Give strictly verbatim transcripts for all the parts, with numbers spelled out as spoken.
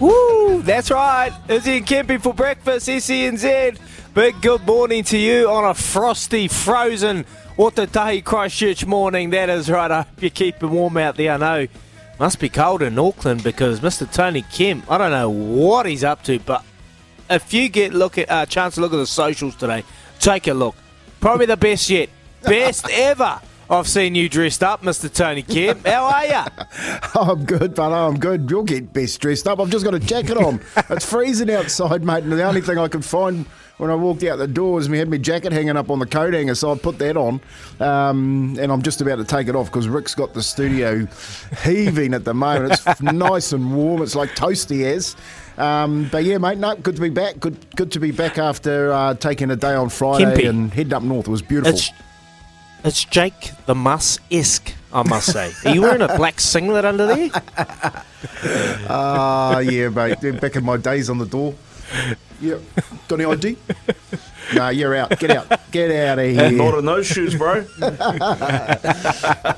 Woo, that's right. Izzy and Kempy for breakfast, S E N Z. Big good morning to you on a frosty, frozen Ōtautahi Christchurch morning. That is right. I hope you're keeping warm out there. I know must be cold in Auckland because Mister Tony Kemp, I don't know what he's up to, but if you get look at a uh, chance to look at the socials today, take a look. Probably the best yet. Best ever. I've seen you dressed up, Mister Tony Kemp. How are you? Oh, I'm good, but I'm good. You'll get best dressed up. I've just got a jacket on. It's freezing outside, mate, and the only thing I could find when I walked out the door was me had my jacket hanging up on the coat hanger, so I put that on, um, and I'm just about to take it off because Rick's got the studio heaving at the moment. It's nice and warm. It's like toasty as. Um, but yeah, mate, no, good to be back. Good, good to be back after uh, taking a day on Friday Kempy. And heading up north. It was beautiful. It's- It's Jake the Muss-esque, I must say. Are you wearing a black singlet under there? Ah, uh, yeah, mate. Back in my days on the door. Yeah. Got any I D? No, you're out. Get out. Get out of here. Not in those shoes, bro.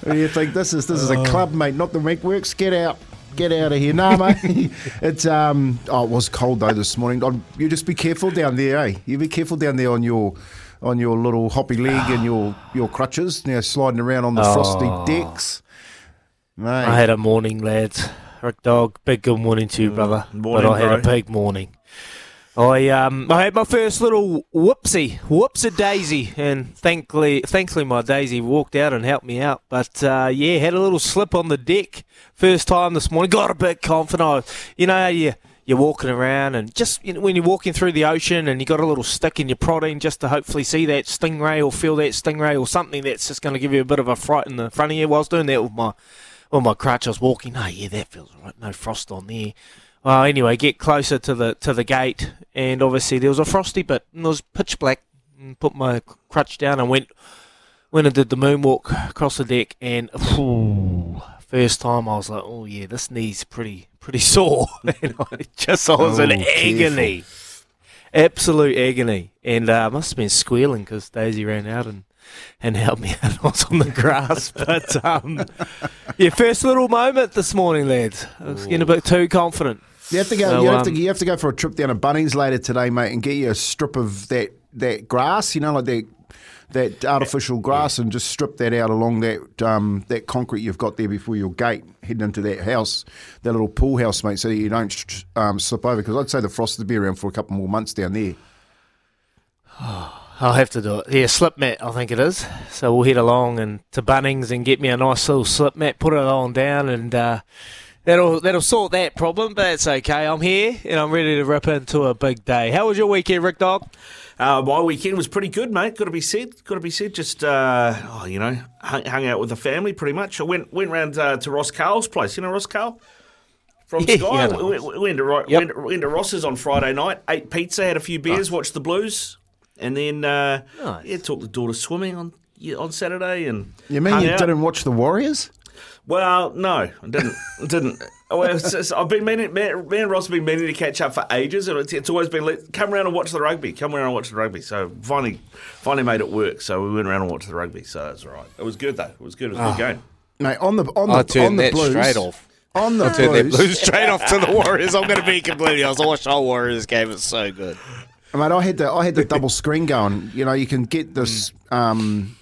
You think this is this is a club, mate, not the rink works? Get out. Get out of here. No, mate. It's um. Oh, it was cold though this morning. I'm, you just be careful down there, eh? You be careful down there on your. on your little hoppy leg and your, your crutches, now sliding around on the oh. frosty decks. Mate. I had a morning, lads. Rick Dog, big good morning to you, brother. Morning, but I bro. had a big morning. I um I had my first little whoopsie, whoops-a-daisy, and thankfully, thankfully my daisy walked out and helped me out. But, uh, yeah, had a little slip on the deck first time this morning. Got a bit confident. I was, you know, you... You're walking around and just you know, when you're walking through the ocean and you got a little stick and you're prodding just to hopefully see that stingray or feel that stingray or something that's just going to give you a bit of a fright in the front of you. Well, I was doing that with my with my crutch. I was walking. Oh, yeah, that feels right. No frost on there. Well, anyway, get closer to the to the gate and obviously there was a frosty bit and it was pitch black. And put my crutch down and went, went and did the moonwalk across the deck and... Ooh, first time I was like, oh yeah, this knee's pretty pretty sore. And I just I was oh, in agony, careful. Absolute agony, and I uh, must have been squealing because Daisy ran out and, and helped me out. I was on the grass, but um, yeah, first little moment this morning, lads. I was Ooh. getting a bit too confident. You have to go. So, you, have um, to, you have to go for a trip down to Bunnings later today, mate, and get you a strip of that that grass. You know, like that. That artificial grass, yeah. And just strip that out along that um, that concrete you've got there before your gate, heading into that house, that little pool house, mate, so that you don't um, slip over. Because I'd say the frost will be around for a couple more months down there. Oh, I'll have to do it. Yeah, slip mat, I think it is. So we'll head along and to Bunnings and get me a nice little slip mat, put it on down, and uh, that'll that'll sort that problem. But it's okay. I'm here and I'm ready to rip into a big day. How was your weekend, Rick Dog? Uh, my weekend was pretty good, mate. Got to be said. Got to be said. Just, uh, oh, you know, hung, hung out with the family pretty much. I went went round uh, to Ross Carl's place. You know Ross Carl from yeah, Sky. Yeah, we, we went, to, yep. went, went to Ross's on Friday night. Ate pizza, had a few beers, nice. Watched the Blues, and then uh, nice. yeah, took the daughter swimming on on Saturday. And you mean you out. didn't watch the Warriors? Well, no, I didn't. I didn't. I've been meaning, me and Ross have been meaning to catch up for ages, and it's, it's always been, let, come around and watch the rugby, come around and watch the rugby. So finally finally made it work, so we went around and watched the rugby, so it's all right. It was good, though. It was good. It was a good oh. game. Mate, on the, on the, I'll on the Blues. Straight off. On the I'll Blues. Turn that Blues straight off to the Warriors. I'm going to be completely honest. I watched the whole Warriors game. It's so good. Mate, I had the, I had the double screen going. You know, you can get this... Um,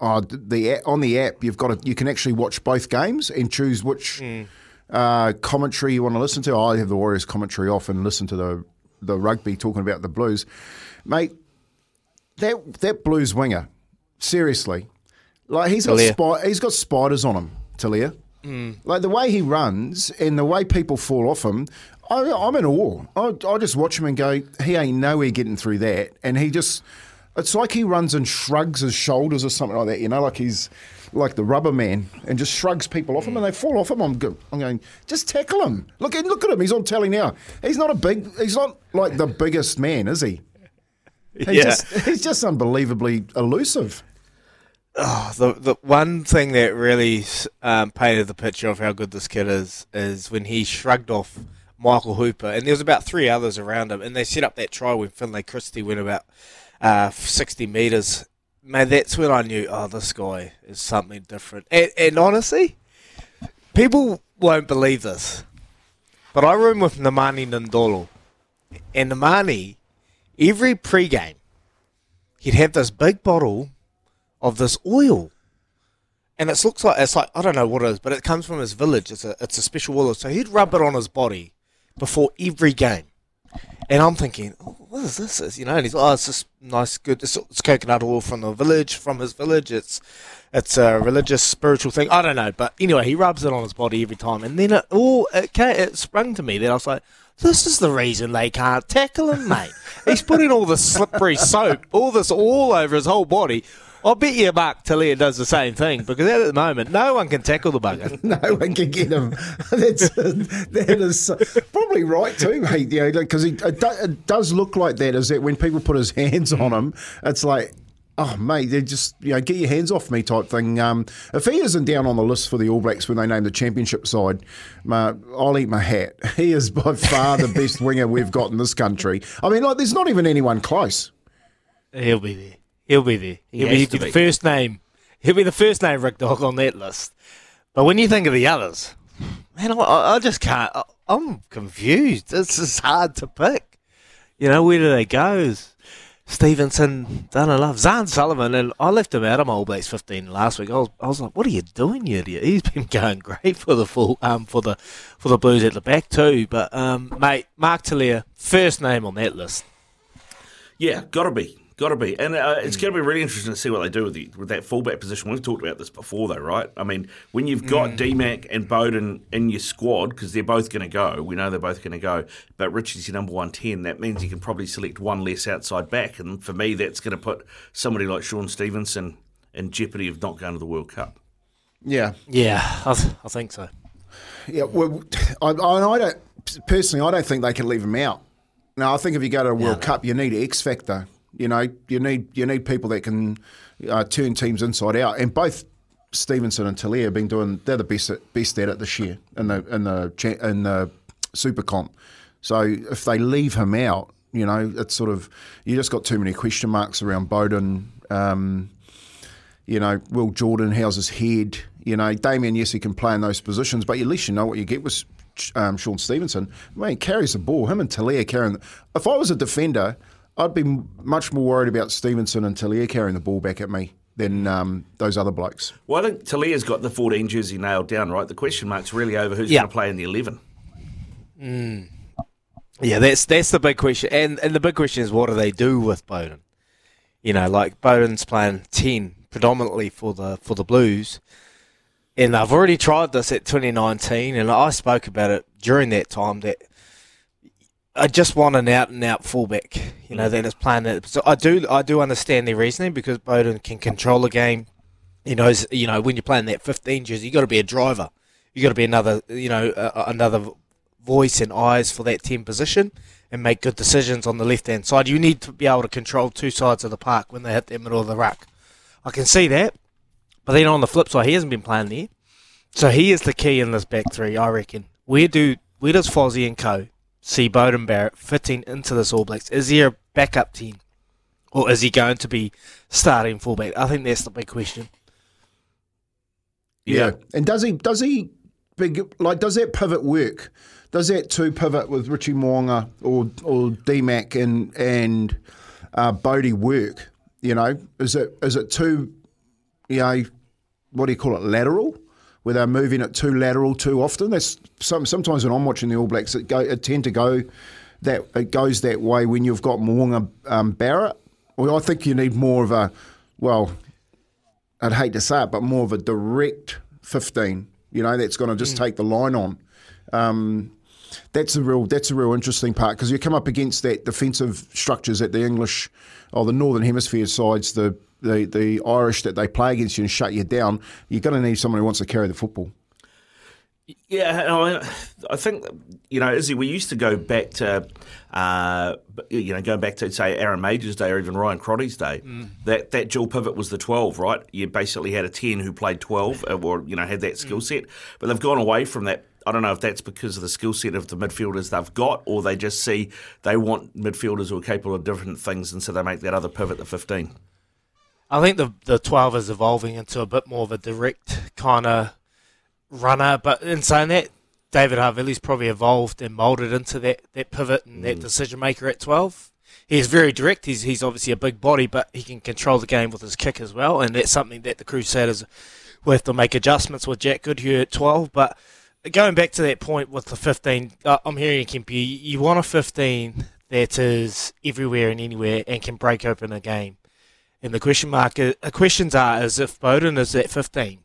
Oh, the on the app you've got a, you can actually watch both games and choose which mm. uh, commentary you want to listen to, I have the Warriors commentary off and listen to the the rugby talking about the Blues. Mate, that that Blues winger, seriously, like he's got spi- he's got spiders on him, Tele'a. Mm. Like the way he runs and the way people fall off him, I, I'm in awe. I, I just watch him and go, he ain't nowhere getting through that. And he just, it's like he runs and shrugs his shoulders or something like that, you know, like he's like the rubber man and just shrugs people off him and they fall off him. I'm, go, I'm going, just tackle him. Look and look at him. He's on telly now. He's not a big, he's not like the biggest man, is he? He's, yeah. just, he's just unbelievably elusive. Oh, the the one thing that really um, painted the picture of how good this kid is is when he shrugged off Michael Hooper, and there was about three others around him, and they set up that try when Finlay Christie went about uh, sixty metres. Man, that's when I knew, oh, this guy is something different. And, and honestly, people won't believe this, but I room with Nemani Nindolo, and Nemani, every pre-game, he'd have this big bottle of this oil, and it looks like it's like I don't know what it is, but it comes from his village. It's a it's a special oil, so he'd rub it on his body before every game. And I'm thinking, oh, what is this? Is you know, and he's oh, it's this nice, good. It's, it's coconut oil from the village, from his village. It's it's a religious, spiritual thing. I don't know, but anyway, he rubs it on his body every time, and then it all oh, it, it sprung to me that I was like, this is the reason they can't tackle him, mate. He's putting all this slippery soap, all this all over his whole body. I'll bet you Mark Tele'a does the same thing, because at the moment, no one can tackle the bugger. No one can get him. That's, that is probably right too, mate, you know, because it, it does look like that, is that when people put his hands on him, it's like, oh, mate, they're just, you know, get your hands off me type thing. Um, if he isn't down on the list for the All Blacks when they name the championship side, my, I'll eat my hat. He is by far the best winger we've got in this country. I mean, like, there's not even anyone close. He'll be there. He'll be there. He'll he be, be the first name. He'll be the first name, Rick Dog, on that list. But when you think of the others, man, I, I just can't. I, I'm confused. This is hard to pick. You know, where do they go? Stevenson, done enough. Zahn Sullivan, and I left him out of my All Blacks fifteen last week. I was, I was like, what are you doing, you idiot? He's been going great for the full, um, for the for the Blues at the back too. But um, mate, Mark Tele'a, first name on that list. Yeah, gotta be. Got to be, and uh, it's going to be really interesting to see what they do with the, with that fullback position. We've talked about this before, though, right? I mean, when you've got mm. D M A C and Beauden in your squad, because they're both going to go, we know they're both going to go, but Richie's your number one ten, that means you can probably select one less outside back, and for me, that's going to put somebody like Shaun Stevenson in jeopardy of not going to the World Cup. Yeah. Yeah, I, th- I think so. Yeah, well, I, I don't personally, I don't think they can leave him out. Now, I think if you go to a World no, no. Cup, you need an X factor. You know, you need you need people that can uh, turn teams inside out, and both Stevenson and Tele'a have been doing. They're the best at, best at it this year in the in the in the Super Comp. So if they leave him out, you know, it's sort of you just got too many question marks around Beauden. Um, you know, Will Jordan, how's his head? You know, Damien, yes, he can play in those positions, but at least you know what you get with um, Shaun Stevenson. Man, he carries the ball. Him and Tele'a carrying. The, if I was a defender, I'd be much more worried about Stevenson and Tele'a carrying the ball back at me than um, those other blokes. Well, I think Talia's got the fourteen jersey nailed down, right? The question mark's really over who's yep. going to play in the eleven. Mm. Yeah, that's that's the big question. And and the big question is, what do they do with Beauden? You know, like Bowden's playing ten predominantly for the for the Blues. And I've already tried this at twenty nineteen, and I spoke about it during that time that I just want an out-and-out fullback, you know, that is playing that. So I do, I do understand their reasoning because Beauden can control the game. He knows, you know, when you're playing that fifteen jersey, you got to be a driver. You got to be another, you know, uh, another voice and eyes for that ten position and make good decisions on the left-hand side. You need to be able to control two sides of the park when they hit the middle of the ruck. I can see that, but then on the flip side, he hasn't been playing there, so he is the key in this back three, I reckon. Where do, where does Fozzie and co. see Beauden Barrett fitting into this All Blacks? Is he a backup ten? Or is he going to be starting fullback? I think that's the big question. Yeah. yeah. And does he does he big like does that pivot work? Does that two pivot with Richie Moanga or or D M A C and and uh Bodie work? You know? Is it is it too you know what do you call it, lateral? where they're moving it too lateral too often. That's some, sometimes when I'm watching the All Blacks, it go it tend to go that it goes that way when you've got Moonga um, Barrett. Well, I think you need more of a well, I'd hate to say it, but more of a direct fifteen. You know, that's going to just mm. take the line on. Um, that's a real that's a real interesting part because you come up against that defensive structures that the English or the Northern Hemisphere sides, the the, the Irish that they play against you and shut you down. You're going to need someone who wants to carry the football. Yeah, I think, you know, Izzy, we used to go back to, uh, you know, going back to, say, Aaron Major's day or even Ryan Crotty's day. Mm. That that dual pivot was the twelve, right? You basically had a ten who played twelve or, you know, had that skill set. Mm. But they've gone away from that. I don't know if that's because of the skill set of the midfielders they've got or they just see they want midfielders who are capable of different things and so they make that other pivot the fifteen. I think the the twelve is evolving into a bit more of a direct kind of runner, but in saying that, David Havili's probably evolved and moulded into that, that pivot and mm. that decision maker at twelve. He's very direct. He's he's obviously a big body, but he can control the game with his kick as well, and that's something that the Crusaders will have to make adjustments with Jack Goodhue at twelve. But going back to that point with the fifteen, uh, I'm hearing you, Kempi, you, you want a fifteen that is everywhere and anywhere and can break open a game. And the question mark, uh, questions are, is if Beauden is that fifteen,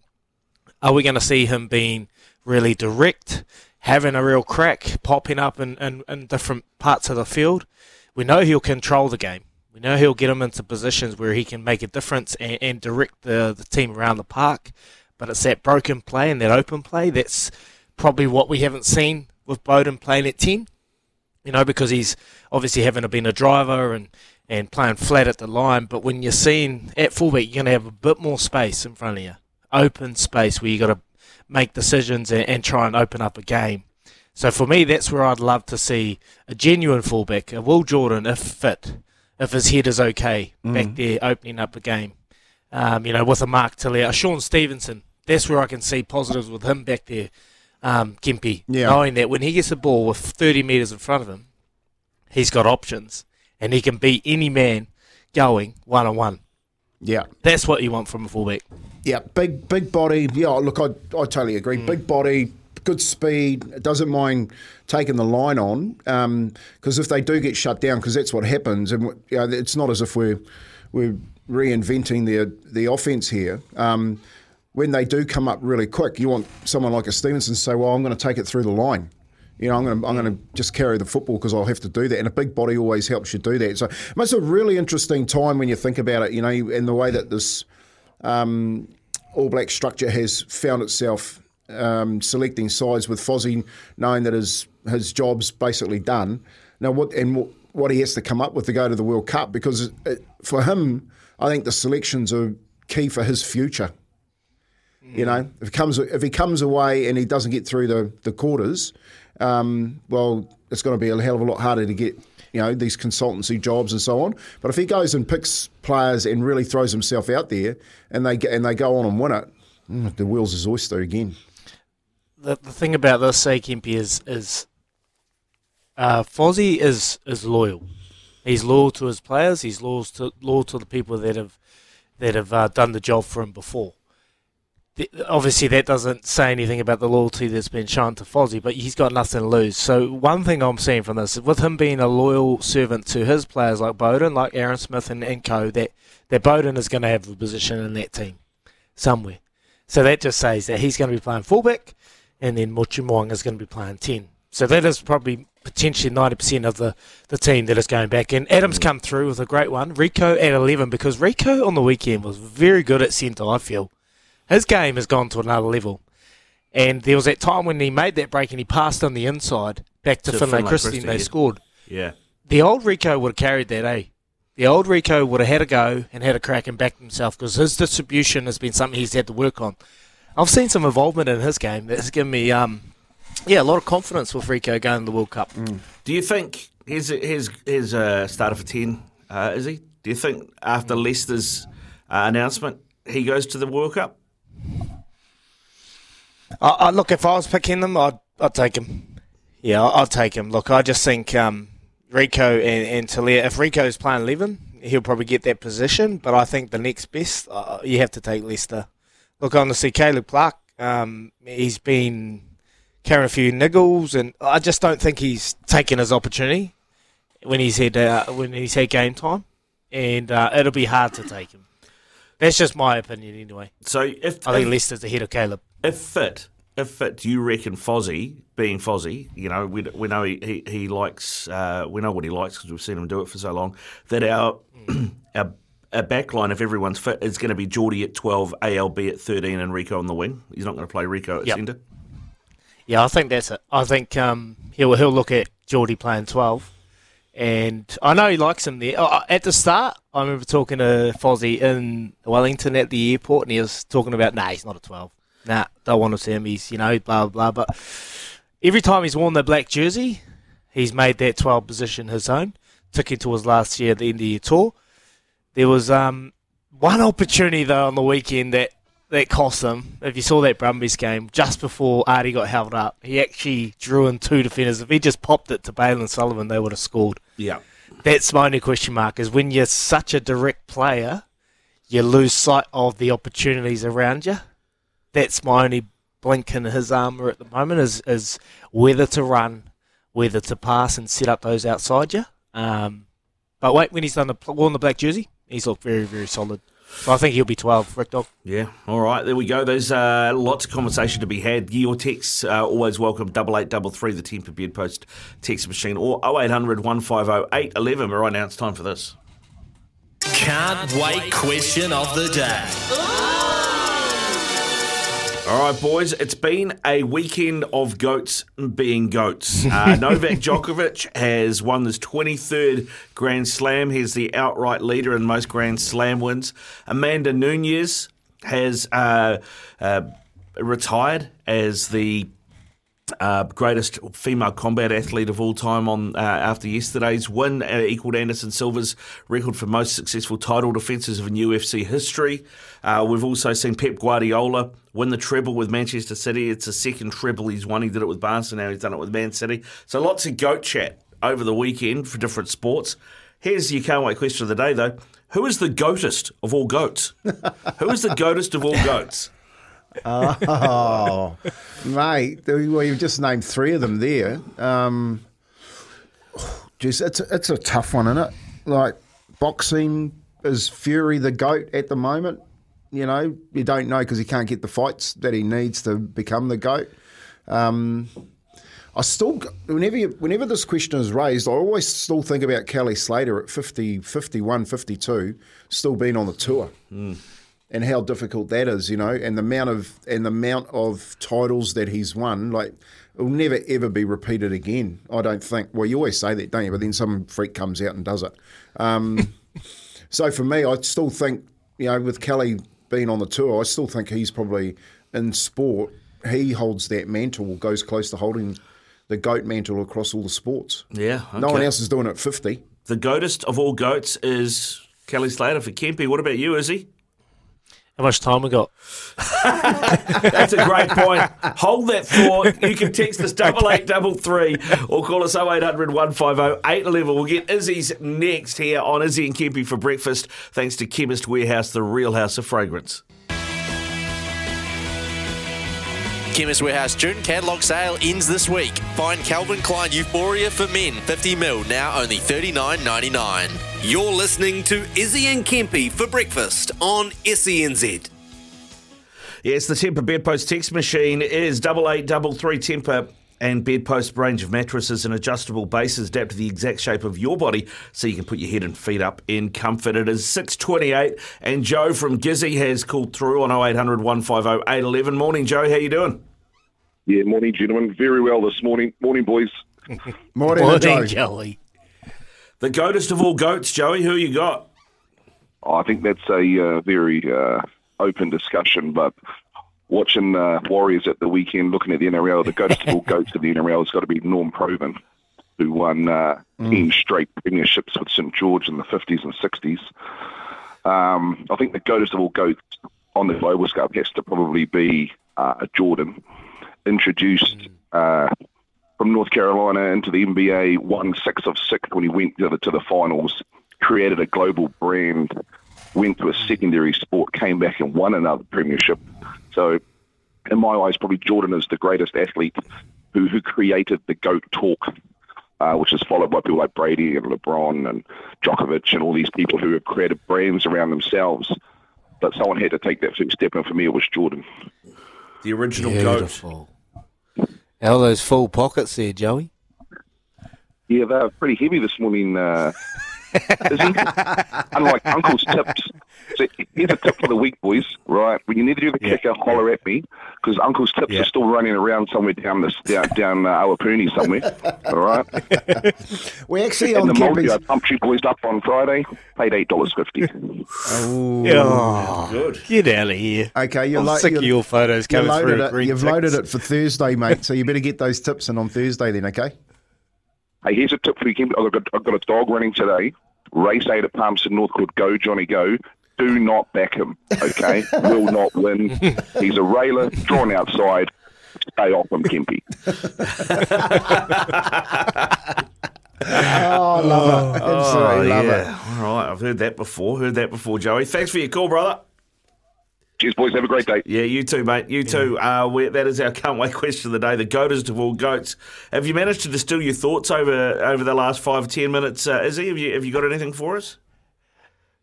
are we going to see him being really direct, having a real crack, popping up in, in, in different parts of the field? We know he'll control the game. We know he'll get him into positions where he can make a difference and, and direct the, the team around the park. But it's that broken play and that open play that's probably what we haven't seen with Beauden playing at ten. You know, because he's obviously having been a driver and, and playing flat at the line. But when you're seeing at fullback, you're going to have a bit more space in front of you. Open space where you got to make decisions and, and try and open up a game. So for me, that's where I'd love to see a genuine fullback, a Will Jordan, if fit, if his head is okay, mm. back there opening up a game. Um, you know, with a Mark Tele'a, a Shaun Stevenson. That's where I can see positives with him back there, um, Kempi, yeah. knowing that when he gets the ball with thirty metres in front of him, he's got options and he can beat any man going one-on-one. Yeah. That's what you want from a fullback. Yeah, big big body. Yeah, look, I I totally agree. Mm. Big body, good speed, doesn't mind taking the line on um, because if they do get shut down, because that's what happens, and you know, it's not as if we're, we're reinventing the, the offence here. Um, when they do come up really quick, you want someone like a Stevenson to say, well, I'm going to take it through the line. You know, I'm going to I'm going to just carry the football because I'll have to do that, and a big body always helps you do that. So it's a really interesting time when you think about it, you know, and the way that this um, All Black structure has found itself um, selecting sides with Fozzie knowing that his his job's basically done now. What and what he has to come up with to go to the World Cup, because it, for him, I think the selections are key for his future. Mm. You know, if he comes if he comes away and he doesn't get through the the quarters. Um, well, it's going to be a hell of a lot harder to get, you know, these consultancy jobs and so on. But if he goes and picks players and really throws himself out there, and they get, and they go on and win it, the wheels is oyster again. The the thing about this, say Kempi, is is uh, Fozzie is is loyal. He's loyal to his players. He's loyal to loyal to the people that have that have uh, done the job for him before. Obviously, that doesn't say anything about the loyalty that's been shown to Fozzie, but he's got nothing to lose. So one thing I'm seeing from this, with him being a loyal servant to his players like Beauden, like Aaron Smith and, and co, that, that Beauden is going to have a position in that team somewhere. So that just says that he's going to be playing fullback, and then Mochimoang is going to be playing ten. So that is probably potentially ninety percent of the, the team that is going back. And Adam's come through with a great one. Rico at eleven, because Rico on the weekend was very good at centre, I feel. His game has gone to another level. And there was that time when he made that break and he passed on the inside back to, to Finlay Christie, Christie and they yeah. scored. Yeah. The old Rico would have carried that, eh? The old Rico would have had a go and had a crack and backed himself, because his distribution has been something he's had to work on. I've seen some involvement in his game that has given me um, yeah, a lot of confidence with Rico going to the World Cup. Mm. Do you think, here's a, here's, here's a starter for ten, uh, is he? Do you think after Leicester's uh, announcement he goes to the World Cup? I, I, look, if I was picking them, I'd I'd take him. Yeah, I'd take him. Look, I just think um, Rico and, and Tele'a, if Rico's playing eleven, he'll probably get that position, but I think the next best, uh, you have to take Leicester. Look, honestly, Caleb Clark Um, he's been carrying a few niggles, and I just don't think he's taken his opportunity when he's had uh, when he's had game time, and uh, it'll be hard to take him. That's just my opinion, anyway. So if I think if, Leicester's ahead of Caleb. If fit, if fit, do you reckon Fozzie, being Fozzie, you know, we we know he he, he likes, uh, we know what he likes because we've seen him do it for so long. That our mm. our A backline, if everyone's fit, is going to be Geordie at twelve, A L B at thirteen, and Rico on the wing. He's not going to play Rico at yep. centre. Yeah, I think that's it. I think um, he'll he'll look at Geordie playing twelve, and I know he likes him there. Oh, at the start, I remember talking to Fozzie in Wellington at the airport, and he was talking about, nah, he's not a twelve. Nah, don't want to see him. He's, you know, blah, blah, blah. But every time he's worn the black jersey, he's made that twelve position his own, ticking towards last year at the end of the year tour. There was um, one opportunity, though, on the weekend that, that cost them. If you saw that Brumbies game, just before Artie got held up, he actually drew in two defenders. If he just popped it to Bale and Sullivan, they would have scored. Yeah. That's my only question mark, is when you're such a direct player, you lose sight of the opportunities around you. That's my only blink in his armour at the moment, is, is whether to run, whether to pass and set up those outside you. Um, but wait, when he's done the, worn the black jersey, he's looked very, very solid. So I think he'll be twelve, Rick Dog. Yeah, all right, there we go. There's uh, lots of conversation to be had. Your texts uh, always welcome. double eight double three, the Temper Bedpost text machine, or oh eight hundred, one five oh, eight one one. But right now it's time for this. Can't wait question of the day. All right, boys, it's been a weekend of goats being goats. Uh, Novak Djokovic has won his twenty-third Grand Slam. He's the outright leader in most Grand Slam wins. Amanda Nunes has uh, uh, retired as the uh, greatest female combat athlete of all time on uh, after yesterday's win. Uh, equaled Anderson Silva's record for most successful title defences in U F C history. Uh, we've also seen Pep Guardiola win the treble with Manchester City. It's the second treble he's won. He did it with Barcelona. Now he's done it with Man City. So lots of goat chat over the weekend for different sports. Here's your can't wait question of the day, though. Who is the goatest of all goats? Who is the goatest of all goats? Oh, mate. Well, you've just named three of them there. Um, oh, geez, it's a, it's a tough one, isn't it? Like, boxing, is Fury the goat at the moment? You know, you don't know because he can't get the fights that he needs to become the GOAT. Um, I still, whenever you, whenever this question is raised, I always still think about Kelly Slater at fifty, fifty-one, fifty-two, still being on the tour, mm. and how difficult that is, you know, and the amount of and the amount of titles that he's won, like, it'll never ever be repeated again, I don't think. Well, you always say that, don't you? But then some freak comes out and does it. Um, so for me, I still think, you know, with Kelly being on the tour, I still think he's probably, in sport, he holds that mantle, goes close to holding the GOAT mantle across all the sports. Yeah. Okay. No one else is doing it at fifty. The goatest of all goats is Kelly Slater for Kempi. What about you, Izzy? How much time we got? That's a great point. Hold that thought. You can text us double eight double three or call us oh eight hundred, one five oh, eight one one. We'll get Izzy's next here on Izzy and Kempi for breakfast, thanks to Chemist Warehouse, the real house of fragrance. Chemist Warehouse June catalog sale ends this week. Find Calvin Klein Euphoria for Men fifty mil, now only thirty-nine ninety-nine. You're listening to Izzy and Kempi for breakfast on S E N Z. Yes, the Temper Bedpost text machine is double eight double three. Temper and Bedpost range of mattresses and adjustable bases adapt to the exact shape of your body so you can put your head and feet up in comfort. It is six twenty-eight and Joe from Gizzy has called through on oh eight hundred, one five oh, eight one one. Morning, Joe. How you doing? Yeah, morning, gentlemen. Very well this morning. Morning, boys. Morning, morning, Joey. The goatest of all goats, Joey. Who you got? Oh, I think that's a uh, very uh, open discussion, but watching uh, Warriors at the weekend, looking at the N R L, the goatest of all goats of the N R L has got to be Norm Provan, who won uh, mm. ten straight premierships with St George in the fifties and sixties. Um, I think the goatest of all goats on the global scale has to probably be uh, a Jordan, introduced uh, from North Carolina into the N B A, won six of six when he went to the, to the finals, created a global brand, went to a secondary sport, came back and won another premiership. So in my eyes, probably Jordan is the greatest athlete who, who created the GOAT talk, uh, which is followed by people like Brady and LeBron and Djokovic and all these people who have created brands around themselves. But someone had to take that first step, and for me, it was Jordan. The original Beautiful. GOAT. How are those full pockets there, Joey? Yeah, they're pretty heavy this morning, uh, isn't it? Unlike Uncle's tips. So here's a tip for the week, boys, right? When you need to do the yeah. kicker, holler at me, because Uncle's tips yeah. are still running around somewhere down this, down, down uh, Awapuni somewhere, all right? We're actually and on the camping. I pumped you boys up on Friday, paid eight dollars fifty. oh, oh, good. Get out of here. Okay, you're I'm lo- sick of your photos coming through. It, you've ticks. Loaded it for Thursday, mate, so you better get those tips in on Thursday then, okay? Hey, here's a tip for you, Kim. I've got, I've got a dog running today, race eight at Palmerston North called Go Johnny Go. Do not back him, okay? Will not win. He's a railer, drawn outside. Stay off him, Kempy. oh, love it. Absolutely oh, love yeah. it. All right, I've heard that before. Heard that before, Joey. Thanks for your call, brother. Cheers, boys. Have a great day. Yeah, you too, mate. You yeah. too. Uh, we, that is our can't wait question of the day. The goatest of all goats. Have you managed to distill your thoughts over over the last five, ten minutes, uh, Izzy? Have you, have you got anything for us?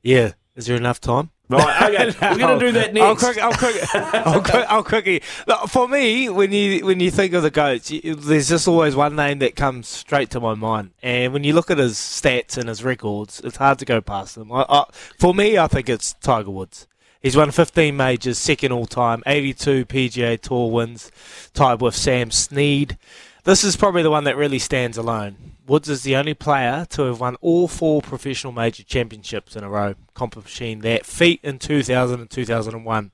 Yeah. Is there enough time? Right, okay. no. We're going to do that next. I'll quick, I'll quick, I'll quick, I'll quickly. Look, for me, when you when you think of the GOATs, you, there's just always one name that comes straight to my mind. And when you look at his stats and his records, it's hard to go past them. I, I, for me, I think it's Tiger Woods. He's won fifteen majors, second all-time, eighty-two P G A Tour wins, tied with Sam Snead. This is probably the one that really stands alone. Woods is the only player to have won all four professional major championships in a row, accomplishing that feat in two thousand and two thousand one.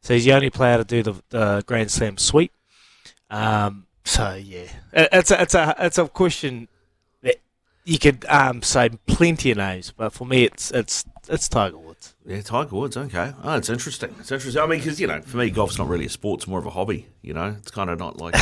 So he's the only player to do the, the Grand Slam sweep. Um, so yeah, it, it's a it's a it's a question that you could um, say plenty of names, but for me, it's it's it's Tiger Woods. Yeah, Tiger Woods. Okay. Oh, it's interesting. It's interesting. I mean, because you know, for me, golf's not really a sport; it's more of a hobby. You know, it's kind of not like.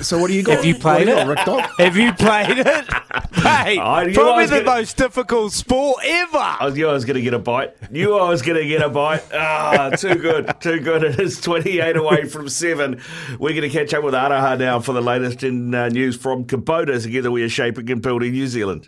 So what do you got? Have you played it, Rick Dog? Have you played it? Hey, probably gonna... the most difficult sport ever. I knew I was going to get a bite. Knew I was going to get a bite. Ah, too good, too good. It is twenty-eight away from seven. We're going to catch up with Ōtautahi now for the latest in uh, news from Kubota. Together, we are shaping and building New Zealand.